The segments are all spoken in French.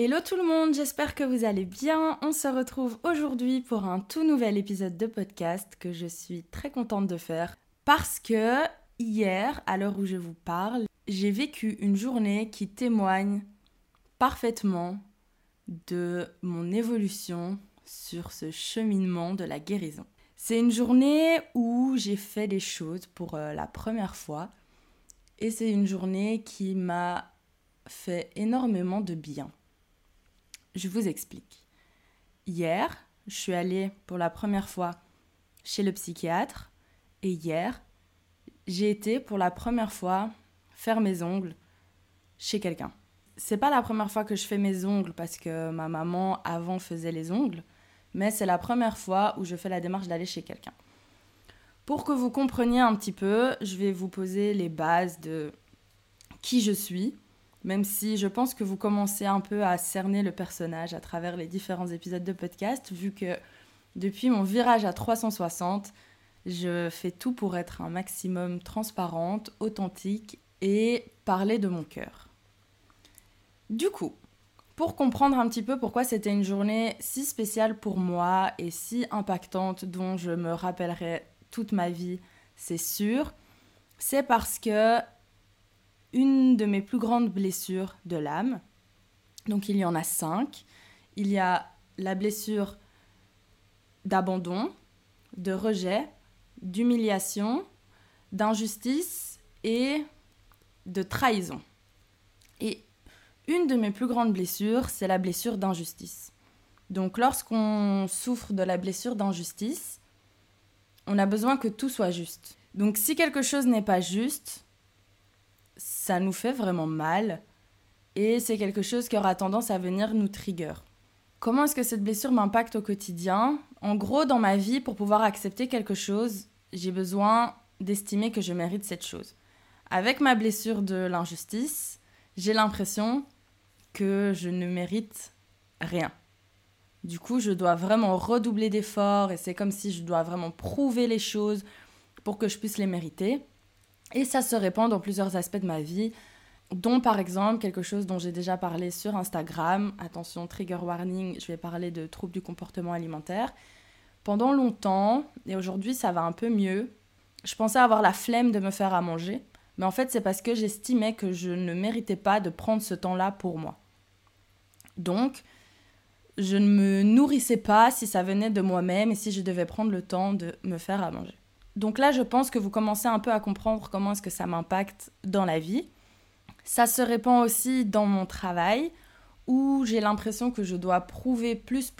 Hello tout le monde, j'espère que vous allez bien. On se retrouve aujourd'hui pour un tout nouvel épisode de podcast que je suis très contente de faire parce que hier, à l'heure où je vous parle, j'ai vécu une journée qui témoigne parfaitement de mon évolution sur ce cheminement de la guérison. C'est une journée où j'ai fait des choses pour la première fois et c'est une journée qui m'a fait énormément de bien. Je vous explique. Hier, je suis allée pour la première fois chez le psychiatre et hier, j'ai été pour la première fois faire mes ongles chez quelqu'un. C'est pas la première fois que je fais mes ongles parce que ma maman avant faisait les ongles, mais c'est la première fois où je fais la démarche d'aller chez quelqu'un. Pour que vous compreniez un petit peu, je vais vous poser les bases de qui je suis. Même si je pense que vous commencez un peu à cerner le personnage à travers les différents épisodes de podcast, vu que depuis mon virage à 360, je fais tout pour être un maximum transparente, authentique et parler de mon cœur. Du coup, pour comprendre un petit peu pourquoi c'était une journée si spéciale pour moi et si impactante dont je me rappellerai toute ma vie, c'est sûr, c'est parce que une de mes plus grandes blessures de l'âme, donc il y en a 5. Il y a la blessure d'abandon, de rejet, d'humiliation, d'injustice et de trahison. Et une de mes plus grandes blessures, c'est la blessure d'injustice. Donc lorsqu'on souffre de la blessure d'injustice, on a besoin que tout soit juste. Donc si quelque chose n'est pas juste, ça nous fait vraiment mal et c'est quelque chose qui aura tendance à venir nous trigger. Comment est-ce que cette blessure m'impacte au quotidien ? En gros, dans ma vie, pour pouvoir accepter quelque chose, j'ai besoin d'estimer que je mérite cette chose. Avec ma blessure de l'injustice, j'ai l'impression que je ne mérite rien. Du coup, je dois vraiment redoubler d'efforts et c'est comme si je dois vraiment prouver les choses pour que je puisse les mériter. Et ça se répand dans plusieurs aspects de ma vie, dont par exemple quelque chose dont j'ai déjà parlé sur Instagram. Attention, trigger warning, je vais parler de troubles du comportement alimentaire. Pendant longtemps, et aujourd'hui ça va un peu mieux, je pensais avoir la flemme de me faire à manger. Mais en fait, c'est parce que j'estimais que je ne méritais pas de prendre ce temps-là pour moi. Donc, je ne me nourrissais pas si ça venait de moi-même et si je devais prendre le temps de me faire à manger. Donc là, je pense que vous commencez un peu à comprendre comment est-ce que ça m'impacte dans la vie. Ça se répand aussi dans mon travail, où j'ai l'impression que je dois prouver plus,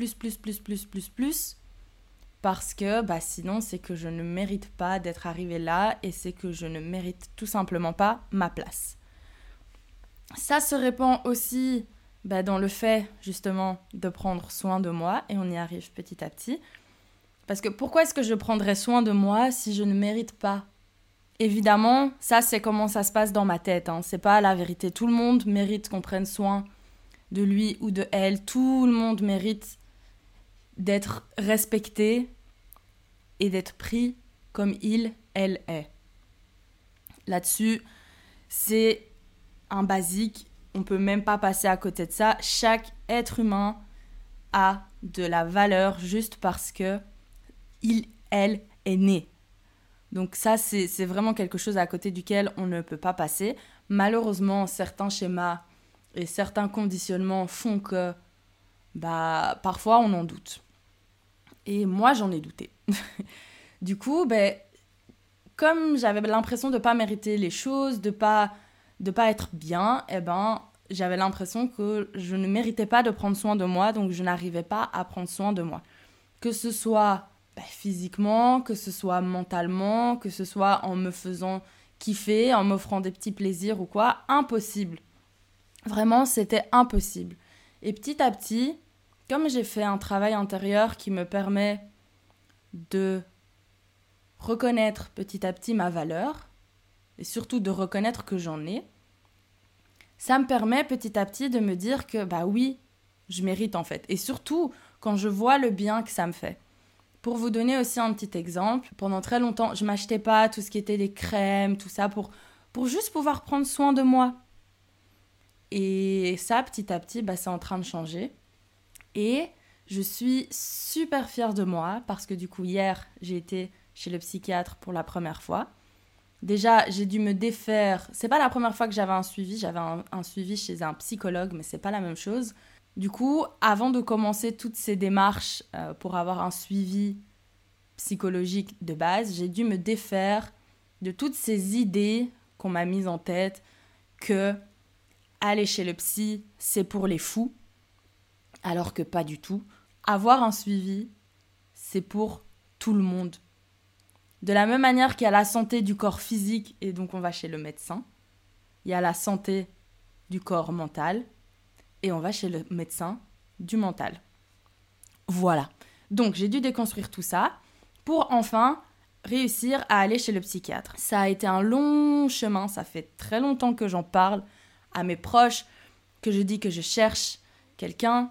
parce que sinon, c'est que je ne mérite pas d'être arrivée là, et c'est que je ne mérite tout simplement pas ma place. Ça se répand aussi dans le fait, justement, de prendre soin de moi, et on y arrive petit à petit. Parce que pourquoi est-ce que je prendrais soin de moi si je ne mérite pas ? Évidemment, ça c'est comment ça se passe dans ma tête, hein. C'est pas la vérité. Tout le monde mérite qu'on prenne soin de lui ou de elle. Tout le monde mérite d'être respecté et d'être pris comme il, elle est. Là-dessus, c'est un basique. On peut même pas passer à côté de ça. Chaque être humain a de la valeur juste parce que il, elle, est né. Donc ça, c'est vraiment quelque chose à côté duquel on ne peut pas passer. Malheureusement, certains schémas et certains conditionnements font que parfois, on en doute. Et moi, j'en ai douté. Du coup, comme j'avais l'impression de ne pas mériter les choses, de pas être bien, j'avais l'impression que je ne méritais pas de prendre soin de moi, donc je n'arrivais pas à prendre soin de moi. Que ce soit physiquement, que ce soit mentalement, que ce soit en me faisant kiffer, en m'offrant des petits plaisirs ou quoi, impossible. Vraiment, c'était impossible. Et petit à petit, comme j'ai fait un travail intérieur qui me permet de reconnaître petit à petit ma valeur, et surtout de reconnaître que j'en ai, ça me permet petit à petit de me dire que oui, je mérite en fait. Et surtout, quand je vois le bien que ça me fait. Pour vous donner aussi un petit exemple, pendant très longtemps, je m'achetais pas tout ce qui était des crèmes, tout ça, pour juste pouvoir prendre soin de moi. Et ça, petit à petit, bah, c'est en train de changer. Et je suis super fière de moi parce que du coup, hier, j'ai été chez le psychiatre pour la première fois. Déjà, j'ai dû me défaire. C'est pas la première fois que j'avais un suivi. J'avais un suivi chez un psychologue, mais c'est pas la même chose. Du coup, avant de commencer toutes ces démarches pour avoir un suivi psychologique de base, j'ai dû me défaire de toutes ces idées qu'on m'a mises en tête que aller chez le psy, c'est pour les fous, alors que pas du tout. Avoir un suivi, c'est pour tout le monde. De la même manière qu'il y a la santé du corps physique, et donc on va chez le médecin, il y a la santé du corps mental, et on va chez le médecin du mental. Voilà. Donc j'ai dû déconstruire tout ça pour enfin réussir à aller chez le psychiatre. Ça a été un long chemin, ça fait très longtemps que j'en parle à mes proches, que je dis que je cherche quelqu'un,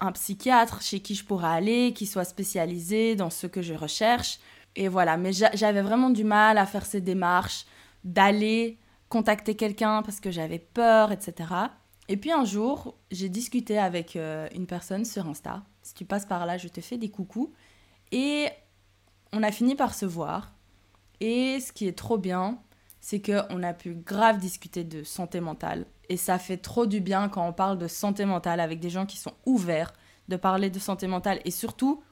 un psychiatre chez qui je pourrais aller, qui soit spécialisé dans ce que je recherche. Et voilà, mais j'avais vraiment du mal à faire ces démarches, d'aller contacter quelqu'un parce que j'avais peur, etc. Et puis un jour, j'ai discuté avec une personne sur Insta. Si tu passes par là, je te fais des coucous. Et on a fini par se voir. Et ce qui est trop bien, c'est qu'on a pu grave discuter de santé mentale. Et ça fait trop du bien quand on parle de santé mentale avec des gens qui sont ouverts de parler de santé mentale et surtout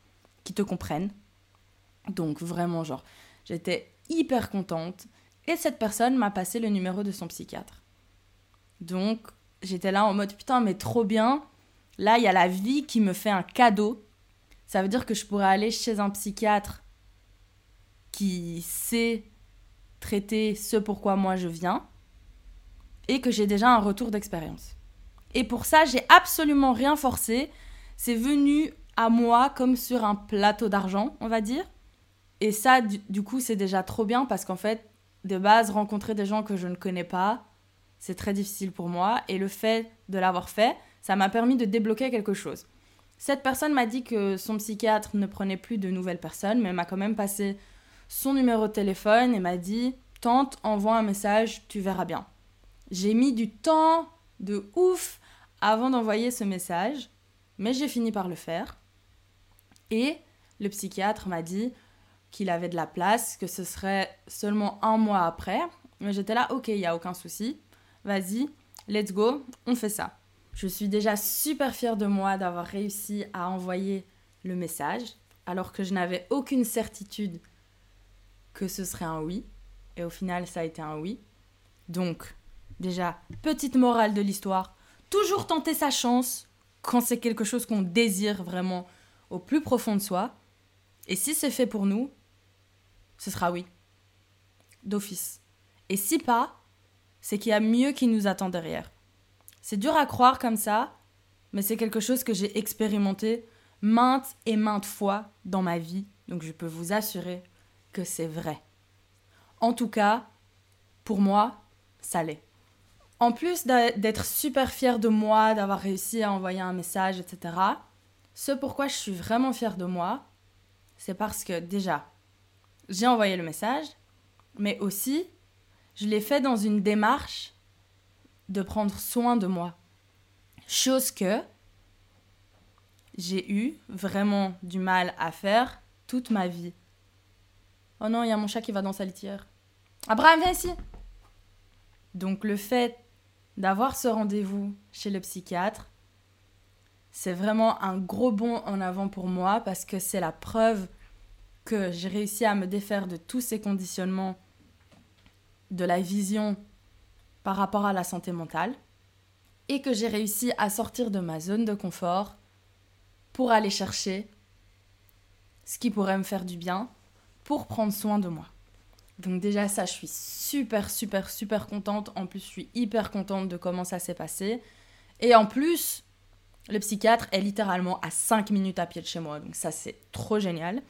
qui te comprennent. Donc vraiment, genre, j'étais hyper contente. Et cette personne m'a passé le numéro de son psychiatre. Donc, j'étais là en mode, putain, mais trop bien. Là, il y a la vie qui me fait un cadeau. Ça veut dire que je pourrais aller chez un psychiatre qui sait traiter ce pourquoi moi je viens et que j'ai déjà un retour d'expérience. Et pour ça, j'ai absolument rien forcé. C'est venu à moi comme sur un plateau d'argent, on va dire. Et ça, du coup, c'est déjà trop bien parce qu'en fait, de base, rencontrer des gens que je ne connais pas, c'est très difficile pour moi. Et le fait de l'avoir fait, ça m'a permis de débloquer quelque chose. Cette personne m'a dit que son psychiatre ne prenait plus de nouvelles personnes, mais m'a quand même passé son numéro de téléphone et m'a dit « Tante, envoie un message, tu verras bien ». J'ai mis du temps de ouf avant d'envoyer ce message, mais j'ai fini par le faire. Et le psychiatre m'a dit qu'il avait de la place, que ce serait seulement 1 mois après. Mais j'étais là, ok, il n'y a aucun souci. Vas-y, let's go, on fait ça. Je suis déjà super fière de moi d'avoir réussi à envoyer le message, alors que je n'avais aucune certitude que ce serait un oui. Et au final, ça a été un oui. Donc, déjà, petite morale de l'histoire, toujours tenter sa chance quand c'est quelque chose qu'on désire vraiment au plus profond de soi. Et si c'est fait pour nous, ce sera oui, d'office. Et si pas, c'est qu'il y a mieux qui nous attend derrière. C'est dur à croire comme ça, mais c'est quelque chose que j'ai expérimenté maintes et maintes fois dans ma vie. Donc je peux vous assurer que c'est vrai. En tout cas, pour moi, ça l'est. En plus d'être super fière de moi, d'avoir réussi à envoyer un message, etc., ce pourquoi je suis vraiment fière de moi, c'est parce que déjà, j'ai envoyé le message, mais aussi, je l'ai fait dans une démarche de prendre soin de moi. Chose que j'ai eu vraiment du mal à faire toute ma vie. Oh non, il y a mon chat qui va dans sa litière. Abraham, viens ici! Donc le fait d'avoir ce rendez-vous chez le psychiatre, c'est vraiment un gros bond en avant pour moi parce que c'est la preuve que j'ai réussi à me défaire de tous ces conditionnements de la vision par rapport à la santé mentale et que j'ai réussi à sortir de ma zone de confort pour aller chercher ce qui pourrait me faire du bien pour prendre soin de moi. Donc déjà ça, je suis super, super, super contente. En plus, je suis hyper contente de comment ça s'est passé. Et en plus, le psychiatre est littéralement à 5 minutes à pied de chez moi. Donc ça, c'est trop génial.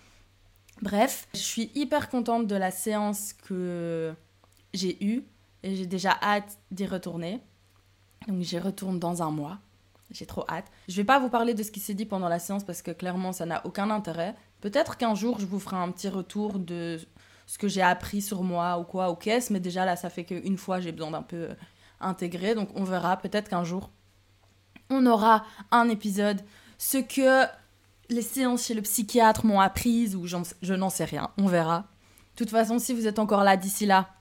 Bref, je suis hyper contente de la séance que j'ai eue. Et j'ai déjà hâte d'y retourner. Donc j'y retourne dans 1 mois. J'ai trop hâte. Je vais pas vous parler de ce qui s'est dit pendant la séance parce que clairement ça n'a aucun intérêt. Peut-être qu'un jour je vous ferai un petit retour de ce que j'ai appris sur moi ou quoi aux caisses. Mais déjà là ça fait qu'une fois j'ai besoin d'un peu, intégré. Donc on verra, peut-être qu'un jour, on aura un épisode, ce que les séances chez le psychiatre m'ont apprises, ou je n'en sais rien, on verra. De toute façon, si vous êtes encore là d'ici là,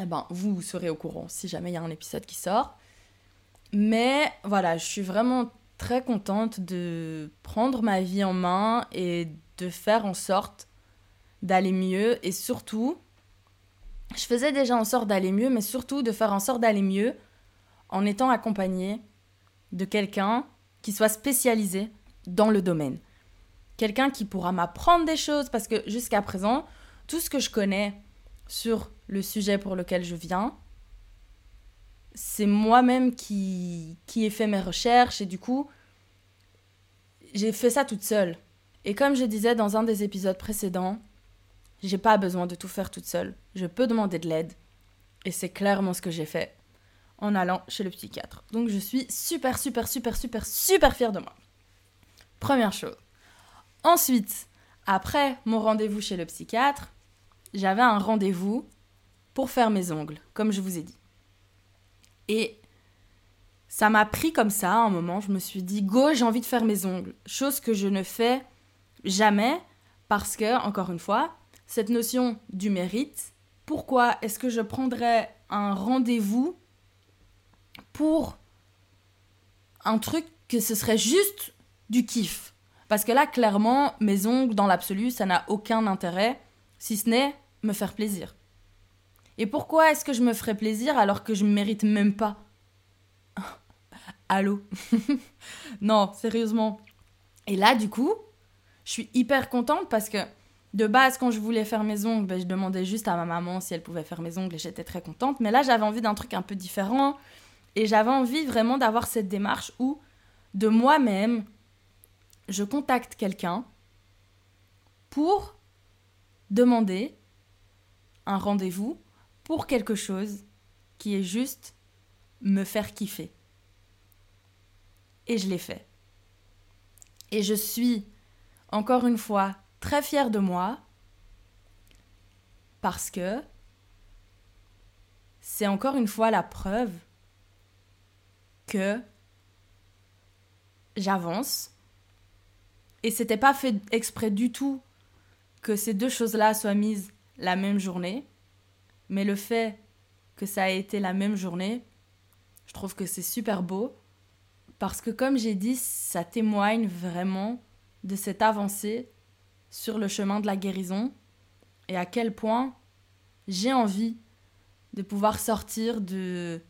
eh ben, vous serez au courant si jamais il y a un épisode qui sort. Mais voilà, je suis vraiment très contente de prendre ma vie en main et de faire en sorte d'aller mieux. Et surtout, je faisais déjà en sorte d'aller mieux, mais surtout de faire en sorte d'aller mieux en étant accompagnée de quelqu'un qui soit spécialisé dans le domaine. Quelqu'un qui pourra m'apprendre des choses, parce que jusqu'à présent, tout ce que je connais sur le sujet pour lequel je viens, c'est moi-même qui ai fait mes recherches, et du coup, j'ai fait ça toute seule. Et comme je disais dans un des épisodes précédents, j'ai pas besoin de tout faire toute seule. Je peux demander de l'aide, et c'est clairement ce que j'ai fait en allant chez le psychiatre. Donc je suis super, super, super, super, super fière de moi. Première chose. Ensuite, après mon rendez-vous chez le psychiatre, j'avais un rendez-vous pour faire mes ongles, comme je vous ai dit. Et ça m'a pris comme ça, à un moment, je me suis dit « Go, j'ai envie de faire mes ongles », chose que je ne fais jamais parce que, encore une fois, cette notion du mérite, pourquoi est-ce que je prendrais un rendez-vous pour un truc que ce serait juste du kiff? Parce que là, clairement, mes ongles, dans l'absolu, ça n'a aucun intérêt, si ce n'est me faire plaisir. Et pourquoi est-ce que je me ferais plaisir alors que je ne mérite même pas? Allô? Non, sérieusement. Et là, du coup, je suis hyper contente parce que de base, quand je voulais faire mes ongles, je demandais juste à ma maman si elle pouvait faire mes ongles et j'étais très contente. Mais là, j'avais envie d'un truc un peu différent et j'avais envie vraiment d'avoir cette démarche où, de moi-même, je contacte quelqu'un pour demander un rendez-vous pour quelque chose qui est juste me faire kiffer. Et je l'ai fait. Et je suis, encore une fois, très fière de moi parce que c'est encore une fois la preuve que j'avance. Et c'était pas fait exprès du tout que ces deux choses-là soient mises la même journée, mais le fait que ça ait été la même journée, je trouve que c'est super beau, parce que comme j'ai dit, ça témoigne vraiment de cette avancée sur le chemin de la guérison, et à quel point j'ai envie de pouvoir sortir de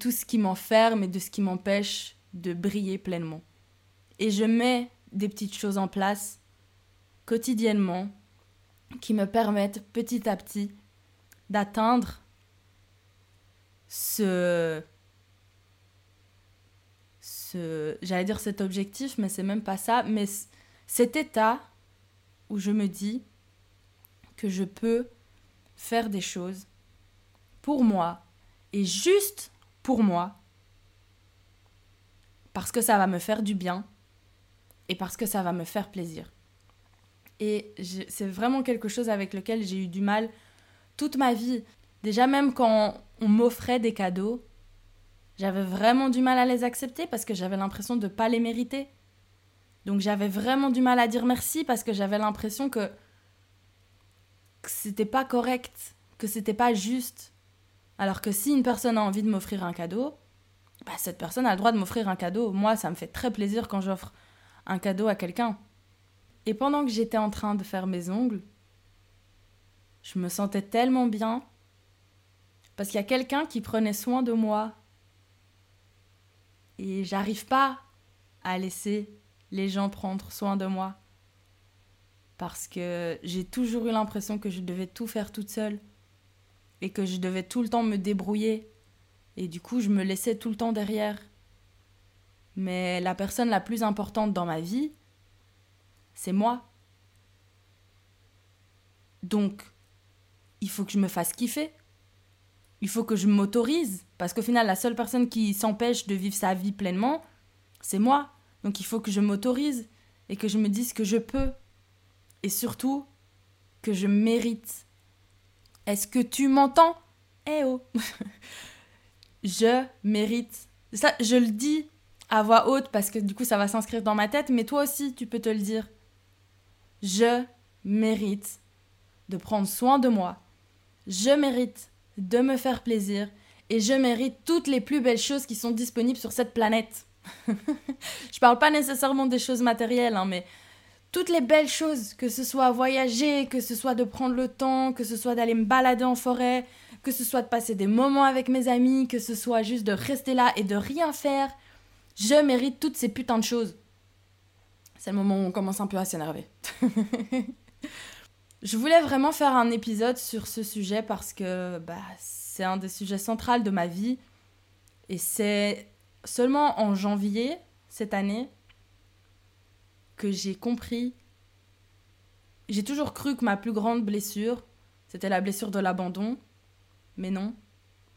tout ce qui m'enferme et de ce qui m'empêche de briller pleinement. Et je mets des petites choses en place quotidiennement qui me permettent petit à petit d'atteindre j'allais dire cet objectif, mais c'est même pas ça, mais cet état où je me dis que je peux faire des choses pour moi et juste pour moi parce que ça va me faire du bien et parce que ça va me faire plaisir. Et c'est vraiment quelque chose avec lequel j'ai eu du mal toute ma vie. Déjà, même quand on m'offrait des cadeaux, j'avais vraiment du mal à les accepter parce que j'avais l'impression de ne pas les mériter. Donc j'avais vraiment du mal à dire merci parce que j'avais l'impression que c'était pas correct, que c'était pas juste. Alors que si une personne a envie de m'offrir un cadeau, bah, cette personne a le droit de m'offrir un cadeau. Moi, ça me fait très plaisir quand j'offre un cadeau à quelqu'un. Et pendant que j'étais en train de faire mes ongles, je me sentais tellement bien parce qu'il y a quelqu'un qui prenait soin de moi. Et j'arrive pas à laisser les gens prendre soin de moi parce que j'ai toujours eu l'impression que je devais tout faire toute seule et que je devais tout le temps me débrouiller. Et du coup, je me laissais tout le temps derrière. Mais la personne la plus importante dans ma vie, c'est moi. Donc, il faut que je me fasse kiffer. Il faut que je m'autorise. Parce qu'au final, la seule personne qui s'empêche de vivre sa vie pleinement, c'est moi. Donc, il faut que je m'autorise et que je me dise que je peux. Et surtout, que je mérite. Est-ce que tu m'entends? Eh oh je mérite. Ça, je le dis à voix haute parce que du coup, ça va s'inscrire dans ma tête. Mais toi aussi, tu peux te le dire. Je mérite de prendre soin de moi. Je mérite de me faire plaisir. Et je mérite toutes les plus belles choses qui sont disponibles sur cette planète. Je parle pas nécessairement des choses matérielles, hein, mais toutes les belles choses, que ce soit voyager, que ce soit de prendre le temps, que ce soit d'aller me balader en forêt, que ce soit de passer des moments avec mes amis, que ce soit juste de rester là et de rien faire, je mérite toutes ces putains de choses. C'est le moment où on commence un peu à s'énerver. Je voulais vraiment faire un épisode sur ce sujet parce que c'est un des sujets centraux de ma vie et c'est seulement en janvier cette année que j'ai compris. J'ai toujours cru que ma plus grande blessure, c'était la blessure de l'abandon, mais non,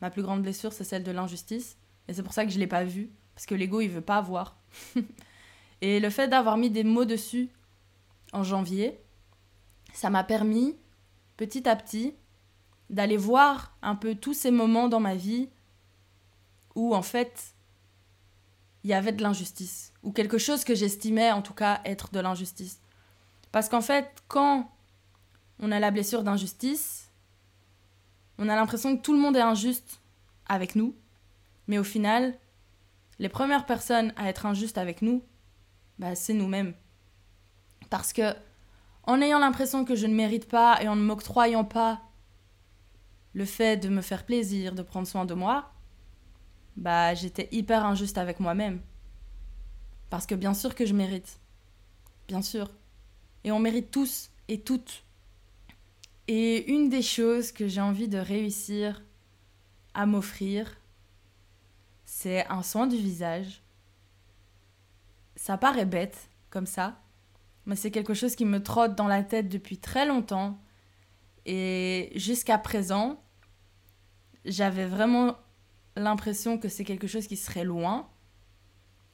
ma plus grande blessure, c'est celle de l'injustice et c'est pour ça que je l'ai pas vue, parce que l'ego, il veut pas voir. Et le fait d'avoir mis des mots dessus en janvier, ça m'a permis, petit à petit, d'aller voir un peu tous ces moments dans ma vie où, en fait, il y avait de l'injustice. Ou quelque chose que j'estimais, en tout cas, être de l'injustice. Parce qu'en fait, quand on a la blessure d'injustice, on a l'impression que tout le monde est injuste avec nous. Mais au final, les premières personnes à être injustes avec nous, c'est nous-mêmes. Parce que en ayant l'impression que je ne mérite pas et en ne m'octroyant pas le fait de me faire plaisir, de prendre soin de moi, j'étais hyper injuste avec moi-même. Parce que bien sûr que je mérite. Bien sûr. Et on mérite tous et toutes. Et une des choses que j'ai envie de réussir à m'offrir, c'est un soin du visage. Ça paraît bête, comme ça. Mais c'est quelque chose qui me trotte dans la tête depuis très longtemps. Et jusqu'à présent, j'avais vraiment l'impression que c'est quelque chose qui serait loin.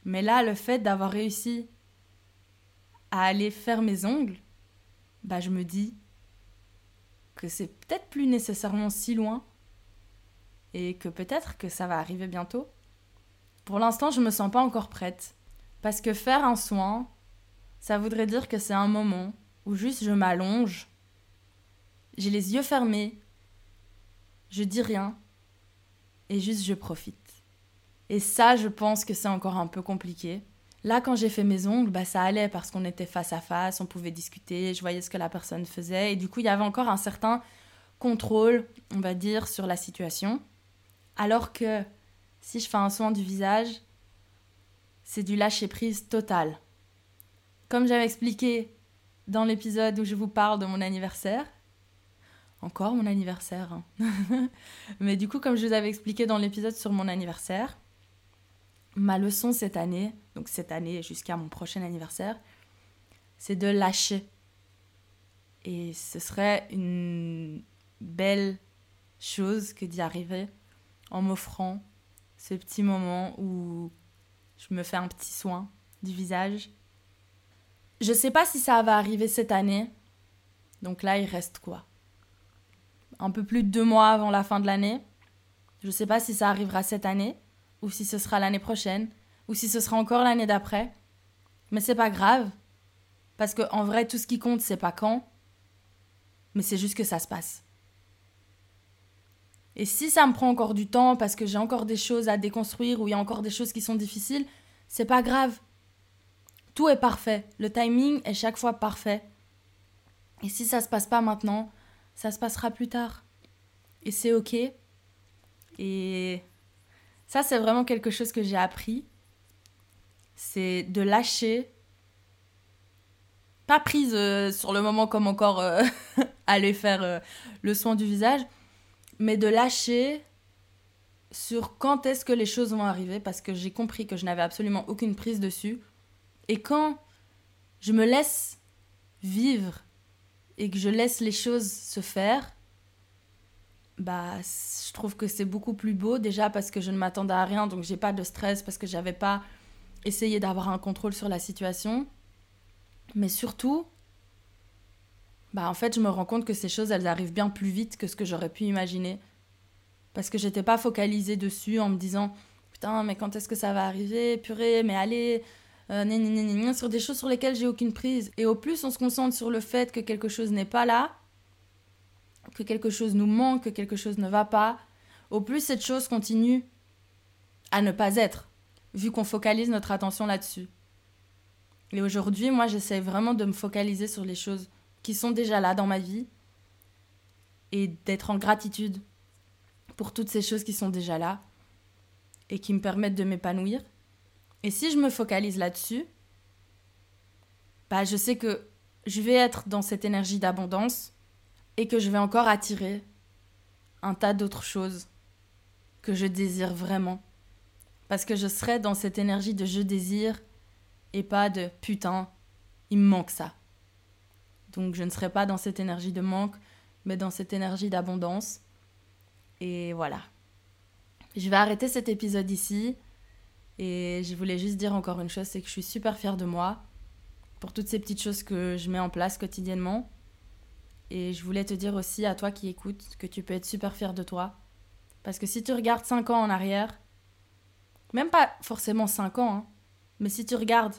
Mais là, le fait d'avoir réussi à aller faire mes ongles, je me dis que c'est peut-être plus nécessairement si loin. Et que peut-être que ça va arriver bientôt. Pour l'instant, je me sens pas encore prête. Parce que faire un soin, ça voudrait dire que c'est un moment où juste je m'allonge, j'ai les yeux fermés, je dis rien et juste je profite. Et ça, je pense que c'est encore un peu compliqué. Là, quand j'ai fait mes ongles, ça allait parce qu'on était face à face, on pouvait discuter, je voyais ce que la personne faisait et du coup, il y avait encore un certain contrôle, on va dire, sur la situation. Alors que si je fais un soin du visage, c'est du lâcher-prise total. Comme j'avais expliqué dans l'épisode où je vous parle de mon anniversaire, encore mon anniversaire, hein. Mais du coup, comme je vous avais expliqué dans l'épisode sur mon anniversaire, ma leçon cette année, donc cette année jusqu'à mon prochain anniversaire, c'est de lâcher. Et ce serait une belle chose que d'y arriver en m'offrant ce petit moment où je me fais un petit soin du visage. Je sais pas si ça va arriver cette année, donc là il reste quoi ? Un peu plus de 2 mois avant la fin de l'année. Je sais pas si ça arrivera cette année, ou si ce sera l'année prochaine, ou si ce sera encore l'année d'après. Mais c'est pas grave, parce que en vrai tout ce qui compte c'est pas quand, mais c'est juste que ça se passe. Et si ça me prend encore du temps, parce que j'ai encore des choses à déconstruire, ou il y a encore des choses qui sont difficiles, c'est pas grave. Tout est parfait. Le timing est chaque fois parfait. Et si ça se passe pas maintenant, ça se passera plus tard. Et c'est OK. Et ça, c'est vraiment quelque chose que j'ai appris. C'est de lâcher. Pas prise sur le moment comme encore aller faire le soin du visage. Mais de lâcher sur quand est-ce que les choses vont arriver. Parce que j'ai compris que je n'avais absolument aucune prise dessus. Et quand je me laisse vivre et que je laisse les choses se faire, je trouve que c'est beaucoup plus beau, déjà parce que je ne m'attendais à rien, donc j'ai pas de stress parce que j'avais pas essayé d'avoir un contrôle sur la situation. Mais surtout, en fait, je me rends compte que ces choses, elles arrivent bien plus vite que ce que j'aurais pu imaginer. parce que j'étais pas focalisée dessus en me disant « Putain, mais quand est-ce que ça va arriver ? Purée, mais allez !» sur des choses sur lesquelles j'ai aucune prise. Et au plus, on se concentre sur le fait que quelque chose n'est pas là, que quelque chose nous manque, que quelque chose ne va pas, au plus cette chose continue à ne pas être, vu qu'on focalise notre attention là-dessus. Et aujourd'hui, moi, j'essaie vraiment de me focaliser sur les choses qui sont déjà là dans ma vie et d'être en gratitude pour toutes ces choses qui sont déjà là et qui me permettent de m'épanouir. Et si je me focalise là-dessus, bah, je sais que je vais être dans cette énergie d'abondance et que je vais encore attirer un tas d'autres choses que je désire vraiment. Parce que je serai dans cette énergie de « je désire » et pas de « putain, il me manque ça ». Donc je ne serai pas dans cette énergie de manque, mais dans cette énergie d'abondance. Et voilà. Je vais arrêter cet épisode ici. Et je voulais juste dire encore une chose, c'est que je suis super fière de moi pour toutes ces petites choses que je mets en place quotidiennement. Et je voulais te dire aussi, à toi qui écoutes, que tu peux être super fière de toi. Parce que si tu regardes 5 ans en arrière, même pas forcément 5 ans, hein, mais si tu regardes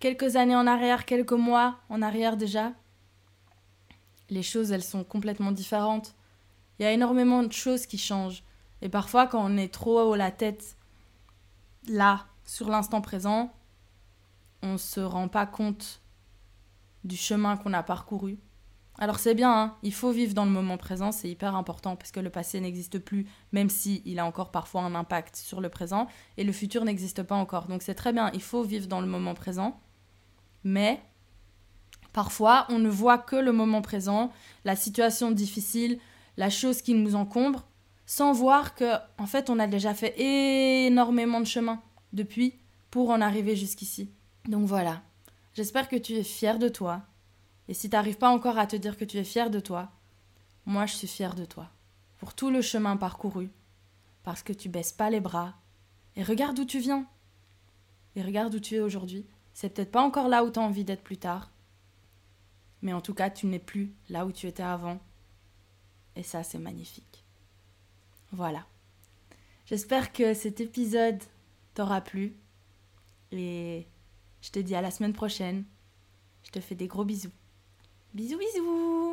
quelques années en arrière, quelques mois en arrière déjà, les choses, elles sont complètement différentes. Il y a énormément de choses qui changent. Et parfois, quand on est trop haut la tête, là, sur l'instant présent, on ne se rend pas compte du chemin qu'on a parcouru. Alors c'est bien, hein, il faut vivre dans le moment présent, c'est hyper important parce que le passé n'existe plus, même s'il a encore parfois un impact sur le présent, et le futur n'existe pas encore. Donc c'est très bien, il faut vivre dans le moment présent, mais parfois on ne voit que le moment présent, la situation difficile, la chose qui nous encombre, sans voir qu'en fait, on a déjà fait énormément de chemin depuis pour en arriver jusqu'ici. Donc voilà, j'espère que tu es fière de toi. Et si tu n'arrives pas encore à te dire que tu es fière de toi, moi, je suis fière de toi. Pour tout le chemin parcouru, parce que tu baisses pas les bras. Et regarde d'où tu viens. Et regarde où tu es aujourd'hui. C'est peut-être pas encore là où tu as envie d'être plus tard. Mais en tout cas, tu n'es plus là où tu étais avant. Et ça, c'est magnifique. Voilà. J'espère que cet épisode t'aura plu et je te dis à la semaine prochaine. Je te fais des gros bisous. Bisous, bisous!